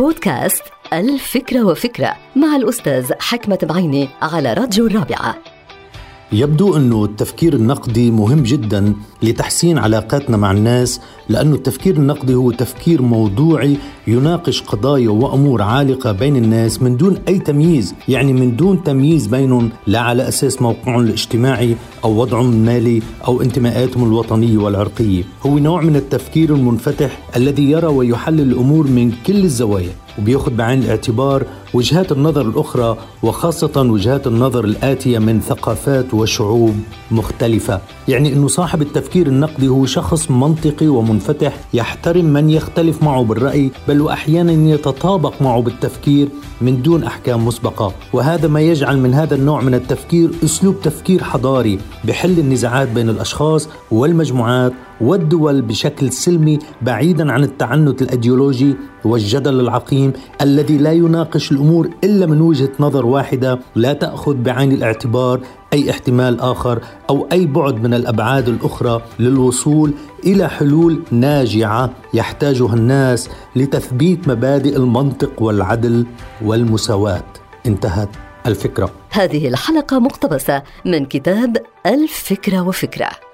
بودكاست الفكرة وفكرة مع الأستاذ حكمت بعيني على راديو الرابعة. يبدو أنه التفكير النقدي مهم جدا لتحسين علاقاتنا مع الناس، لأنه التفكير النقدي هو تفكير موضوعي يناقش قضايا وأمور عالقة بين الناس من دون أي تمييز، يعني من دون تمييز بينهم، لا على أساس موقعهم الاجتماعي أو وضعهم المالي أو انتماءاتهم الوطنية والعرقية. هو نوع من التفكير المنفتح الذي يرى ويحلل الأمور من كل الزوايا، وبيأخذ بعين الاعتبار وجهات النظر الأخرى، وخاصة وجهات النظر الآتية من ثقافات وشعوب مختلفة. يعني أنه صاحب التفكير النقدي هو شخص منطقي ومنفتح، يحترم من يختلف معه بالرأي، بل وأحيانا يتطابق معه بالتفكير من دون أحكام مسبقة. وهذا ما يجعل من هذا النوع من التفكير أسلوب تفكير حضاري بحل النزاعات بين الأشخاص والمجموعات والدول بشكل سلمي، بعيدا عن التعنت الأيديولوجي والجدل العقيم الذي لا يناقش الأمور إلا من وجهة نظر واحدة، لا تأخذ بعين الاعتبار أي احتمال آخر أو أي بعد من الأبعاد الأخرى للوصول إلى حلول ناجعة يحتاجها الناس لتثبيت مبادئ المنطق والعدل والمساواة. انتهت الفكرة. هذه الحلقة مقتبسة من كتاب الفكرة وفكرة.